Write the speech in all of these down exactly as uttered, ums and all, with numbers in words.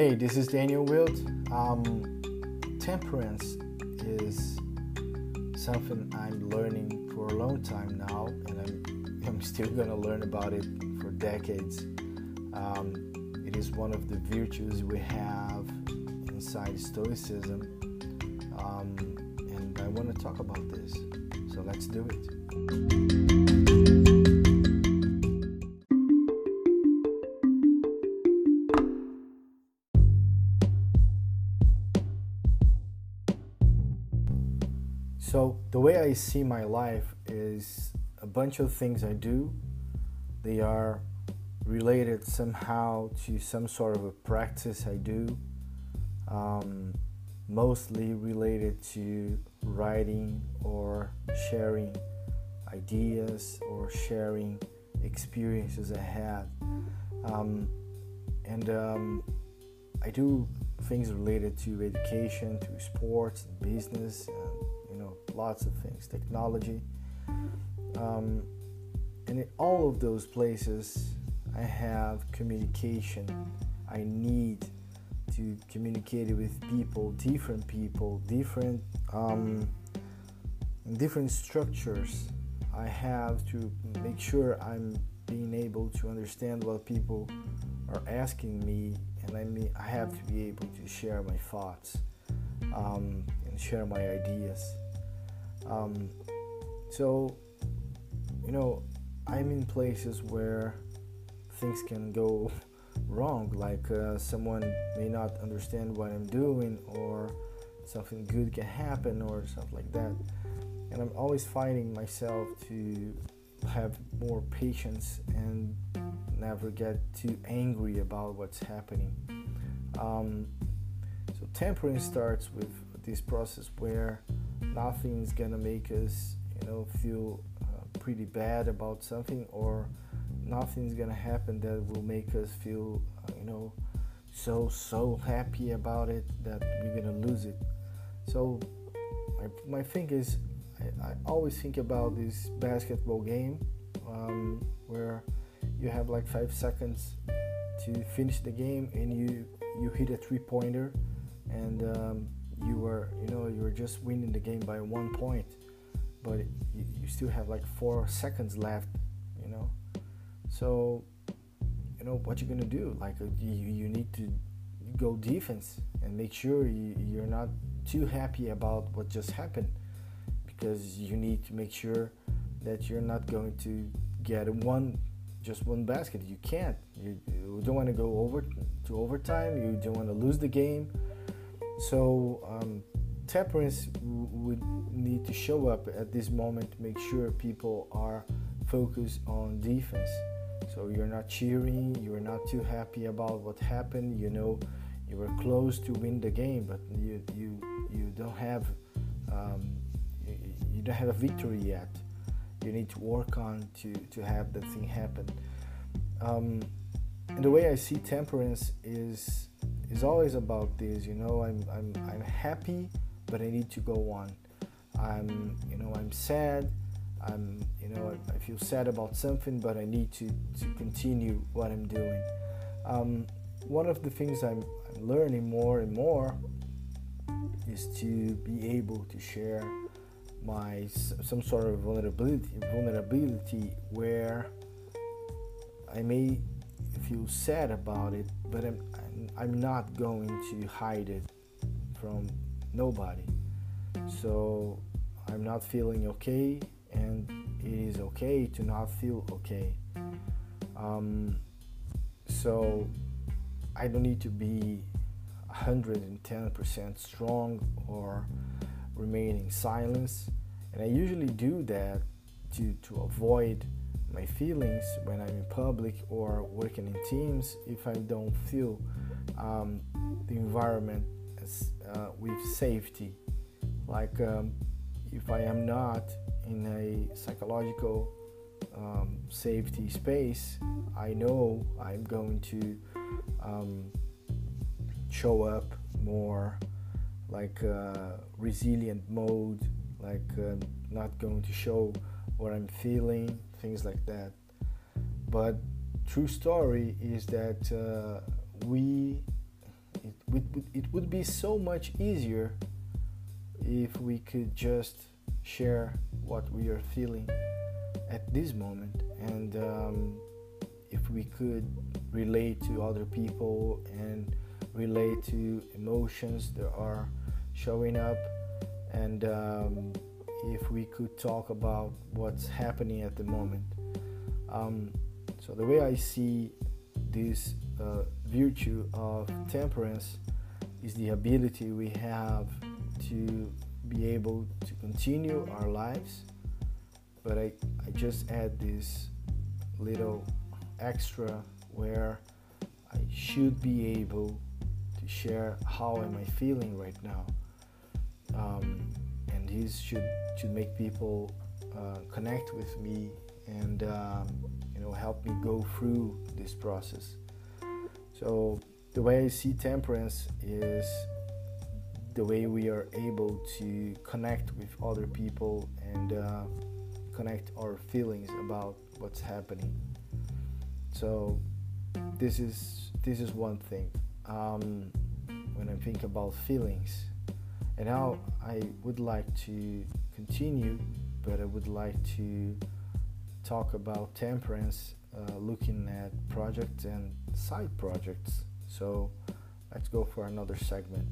Hey, this is Daniel Wilt. Um, temperance is something I'm learning for a long time now, and I'm, I'm still going to learn about it for decades. Um, it is one of the virtues we have inside Stoicism, um, and I want to talk about this, so let's do it. So the way I see my life is a bunch of things I do. They are related somehow to some sort of a practice I do, um, mostly related to writing or sharing ideas or sharing experiences I had. Um, and um, I do things related to education, to sports, and business, and lots of things, technology, um, and in all of those places I have communication. I need to communicate with people, different people, different um, different structures. I have to make sure I'm being able to understand what people are asking me, and I mean, I have to be able to share my thoughts um, and share my ideas. Um, so, you know, I'm in places where things can go wrong, like uh, someone may not understand what I'm doing, or something good can happen, or stuff like that. And I'm always finding myself to have more patience and never get too angry about what's happening. Um, so temperance starts with this process where nothing's gonna make us, you know, feel uh, pretty bad about something, or nothing's gonna happen that will make us feel, uh, you know, so so happy about it that we're gonna lose it. So my my thing is, I, I always think about this basketball game um, where you have like five seconds to finish the game, and you you hit a three-pointer, and um, you were, you know, you were just winning the game by one point, but you, you still have like four seconds left, you know. So, you know, what you're gonna do? Like, you, you need to go defense and make sure you, you're not too happy about what just happened, because you need to make sure that you're not going to get one, just one basket. You can't. You, you don't want to go over to overtime. You don't want to lose the game. So um, temperance w- would need to show up at this moment to make sure people are focused on defense. So you're not cheering, you're not too happy about what happened. You know, you were close to win the game, but you you, you don't have um, you, you don't have a victory yet. You need to work on to, to have the thing happen. Um, and the way I see temperance is. It's always about this, you know. I'm I'm I'm happy, but I need to go on. I'm you know I'm sad. I'm you know I, I feel sad about something, but I need to, to continue what I'm doing. Um, one of the things I'm, I'm learning more and more is to be able to share my some sort of vulnerability vulnerability where I may feel sad about it, but I'm. I'm not going to hide it from nobody. So I'm not feeling okay, and it is okay to not feel okay. Um, so I don't need to be one hundred ten percent strong or remain in silence. And I usually do that to, to avoid my feelings when I'm in public or working in teams if I don't feel Um, the environment as, uh, with safety. Like um, if I am not in a psychological um, safety space, I know I'm going to um, show up more like uh, resilient mode, like uh, not going to show what I'm feeling, things like that. But true story is that uh, we It, it would be so much easier if we could just share what we are feeling at this moment, and um, if we could relate to other people and relate to emotions that are showing up, and um, if we could talk about what's happening at the moment. Um, so the way I see this uh, virtue of temperance is the ability we have to be able to continue our lives, but I, I just add this little extra where I should be able to share how am I feeling right now, um, and this should should make people uh, connect with me and um, you know help me go through this process. So the way I see temperance is the way we are able to connect with other people and uh, connect our feelings about what's happening. So this is this is one thing um, when I think about feelings. And now I would like to continue, but I would like to talk about temperance uh, looking at projects and side projects. So let's go for another segment.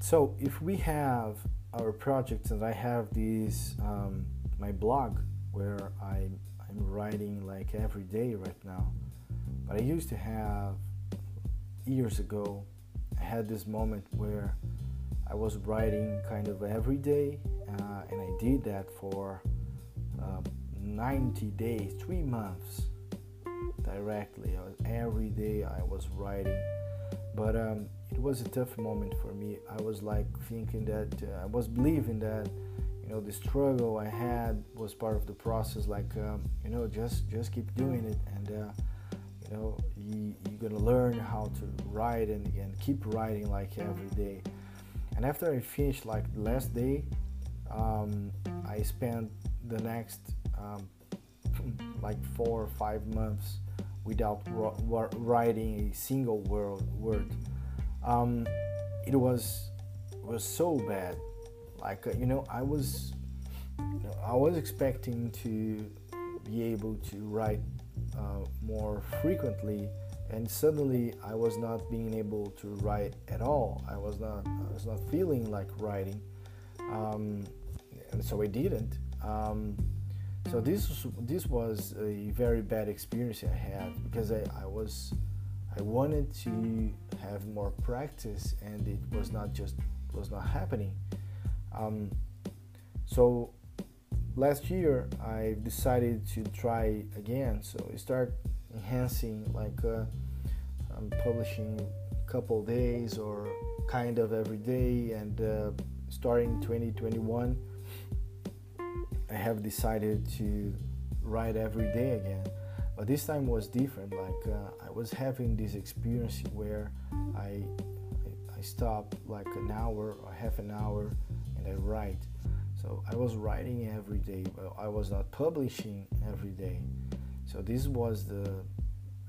So if we have our projects, and I have these, um, my blog where I'm, I'm writing like every day right now, but I used to have, years ago, I had this moment where I was writing kind of every day, uh, and I did that for uh, ninety days, three months directly. Every day I was writing, but um, it was a tough moment for me. I was like thinking that uh, I was believing that you know the struggle I had was part of the process. Like um, you know, just just keep doing it, and uh, you know you, you're gonna learn how to write and, and keep writing like every day. And after I finished like the last day, um, I spent the next um, like four or five months without r- writing a single word. Um, it was was so bad. Like you know, I was you know, I was expecting to be able to write uh, more frequently. And suddenly I was not being able to write at all. I was not I was not feeling like writing, um, and so I didn't. Um, so this was, this was a very bad experience I had, because I, I was I wanted to have more practice, and it was not just was not happening. Um, so last year I decided to try again. So I start enhancing, like uh, I'm publishing a couple days or kind of every day, and uh, starting twenty twenty-one I have decided to write every day again, but this time was different. Like uh, I was having this experience where I, I I stop like an hour or half an hour and I write. So I was writing every day, but I was not publishing every day. So this was the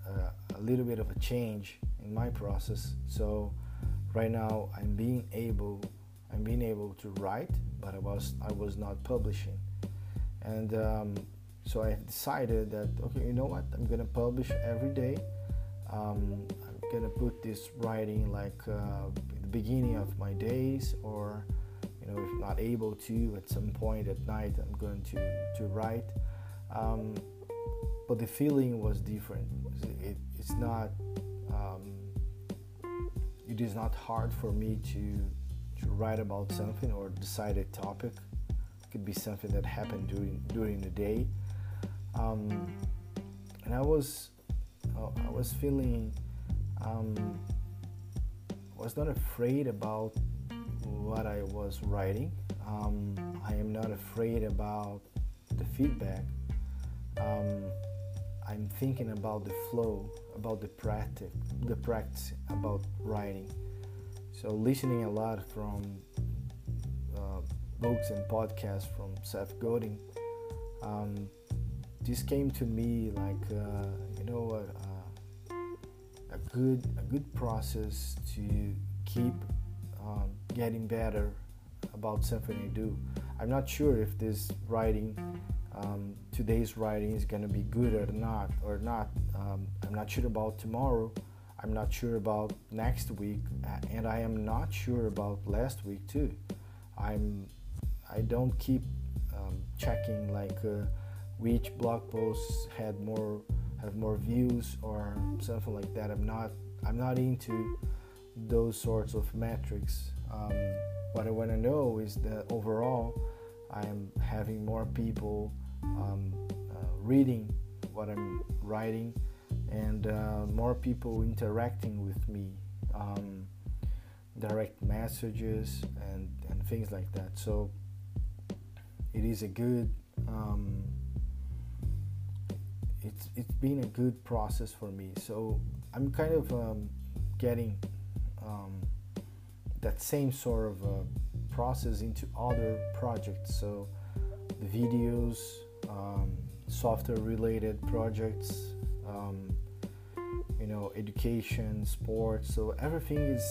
uh, a little bit of a change in my process. So right now I'm being able, I'm being able to write, but I was I was not publishing, and um, so I decided that okay, you know what, I'm gonna publish every day. Um, I'm gonna put this writing like uh, at the beginning of my days, or you know, if not able to, at some point at night, I'm going to to write. Um, But the feeling was different. It, it, it's not. Um, it is not hard for me to to write about something or decide a topic. It could be something that happened during during the day. Um, and I was I was feeling. Um, I was not afraid about what I was writing. Um, I am not afraid about the feedback. Um, I'm thinking about the flow, about the practice, the practice about writing. So listening a lot from uh, books and podcasts from Seth Godin, um, this came to me like uh, you know a, a, a good a good process to keep um, getting better about something you do. I'm not sure if this writing, um, today's writing, is going to be good or not. Or not. Um, I'm not sure about tomorrow. I'm not sure about next week, and I am not sure about last week too. I'm. I don't keep um, checking like uh, which blog posts had more have more views or something like that. I'm not. I'm not into those sorts of metrics. Um, What I want to know is that overall, I'm having more people um, uh, reading what I'm writing, and uh, more people interacting with me, um, direct messages and, and things like that. So it is a good. Um, it's it's been a good process for me. So I'm kind of um, getting. Um, that same sort of uh, process into other projects, so the videos, um, software related projects, um, you know, education, sports, so everything is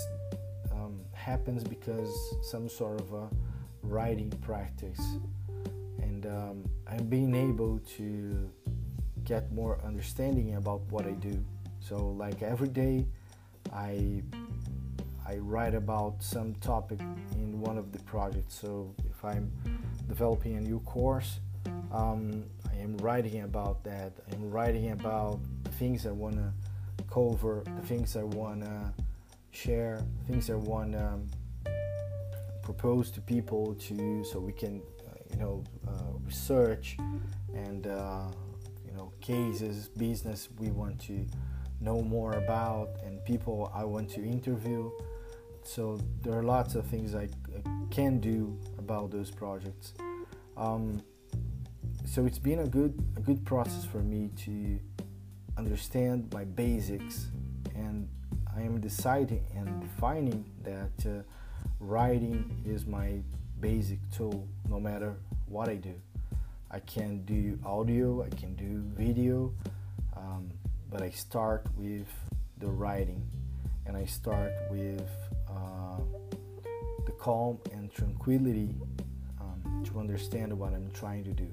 um, happens because some sort of a writing practice, and um, I'm being able to get more understanding about what I do. So like every day I I write about some topic in one of the projects. So if I'm developing a new course, um, I am writing about that. I'm writing about the things I want to cover, the things I want to share, things I want to propose to people to, so we can, uh, you know, uh, research and, uh, you know, cases, business we want to know more about, and people I want to interview. So there are lots of things I can do about those projects. Um, so it's been a good a good process for me to understand my basics, and I am deciding and defining that uh, writing is my basic tool no matter what I do. I can do audio, I can do video, um, but I start with the writing, and I start with uh, the calm and tranquility um, to understand what I'm trying to do.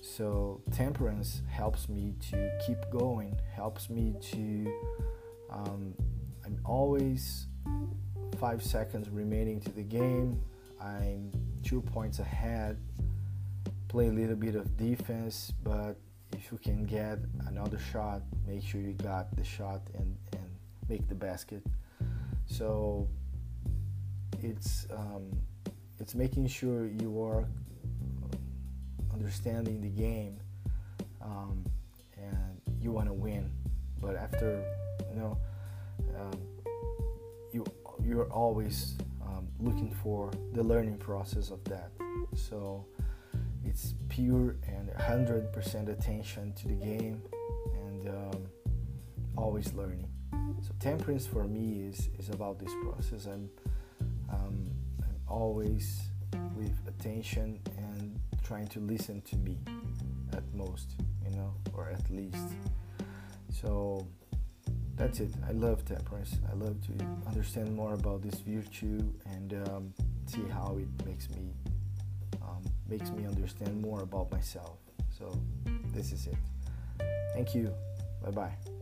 So temperance helps me to keep going, helps me to, um, I'm always five seconds remaining to the game, I'm two points ahead, play a little bit of defense, but if you can get another shot, make sure you got the shot and, and make the basket. So it's um, it's making sure you are understanding the game, um, and you want to win. But after, you know, um, you you're always um, looking for the learning process of that. So it's pure and one hundred percent attention to the game, and um, always learning. So temperance for me is, is about this process. I'm, um, I'm always with attention and trying to listen to me at most, you know, or at least. So that's it. I love temperance. I love to understand more about this virtue and um, see how it makes me makes me understand more about myself. So this is it. Thank you. Bye-bye.